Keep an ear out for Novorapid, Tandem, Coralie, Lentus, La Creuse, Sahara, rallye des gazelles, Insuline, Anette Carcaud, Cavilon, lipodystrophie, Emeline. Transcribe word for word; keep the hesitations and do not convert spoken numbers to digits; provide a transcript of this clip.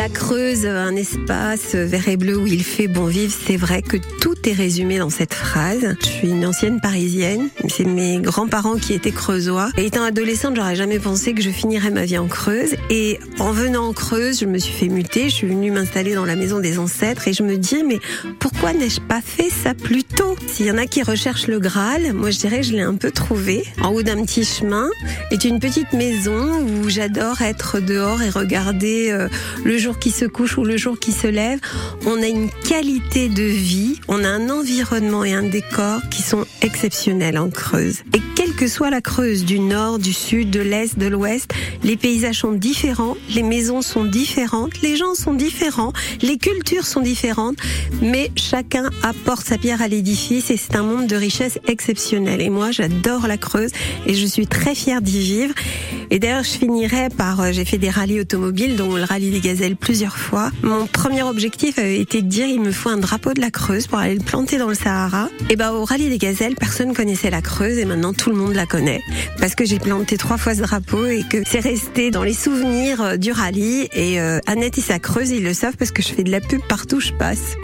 La Creuse, un espace vert et bleu où il fait bon vivre. C'est vrai que tout est résumé dans cette phrase. Je suis une ancienne parisienne. C'est mes grands-parents qui étaient creusois. Et étant adolescente, j'aurais jamais pensé que je finirais ma vie en Creuse. Et en venant en Creuse, je me suis fait muter. Je suis venue m'installer dans la maison des ancêtres. Et je me dis, mais pourquoi n'ai-je pas fait ça plus tôt? S'il y en a qui recherchent le Graal, moi je dirais que je l'ai un peu trouvé. En haut d'un petit chemin est une petite maison où j'adore être dehors et regarder euh, le jour qui se couche ou le jour qui se lève. On a une qualité de vie, on a un environnement et un décor qui sont exceptionnels en Creuse. Et quelle que soit la Creuse, du nord, du sud, de l'est, de l'ouest, les paysages sont différents, les maisons sont différentes, les gens sont différents, les cultures sont différentes, mais chacun apporte sa pierre à l'édifice et c'est un monde de richesse exceptionnelle. Et moi, j'adore la Creuse et je suis très fière d'y vivre. Et d'ailleurs, je finirai par... J'ai fait des rallyes automobiles, dont le rallye des gazelles plusieurs fois. Mon premier objectif avait été de dire il me faut un drapeau de la Creuse pour aller le planter dans le Sahara. Et ben, au rallye des gazelles, personne connaissait la Creuse et maintenant tout le monde la connaît. Parce que j'ai planté trois fois ce drapeau et que c'est resté dans les souvenirs du rallye. Et euh, Anette et sa Creuse, ils le savent parce que je fais de la pub partout où je passe.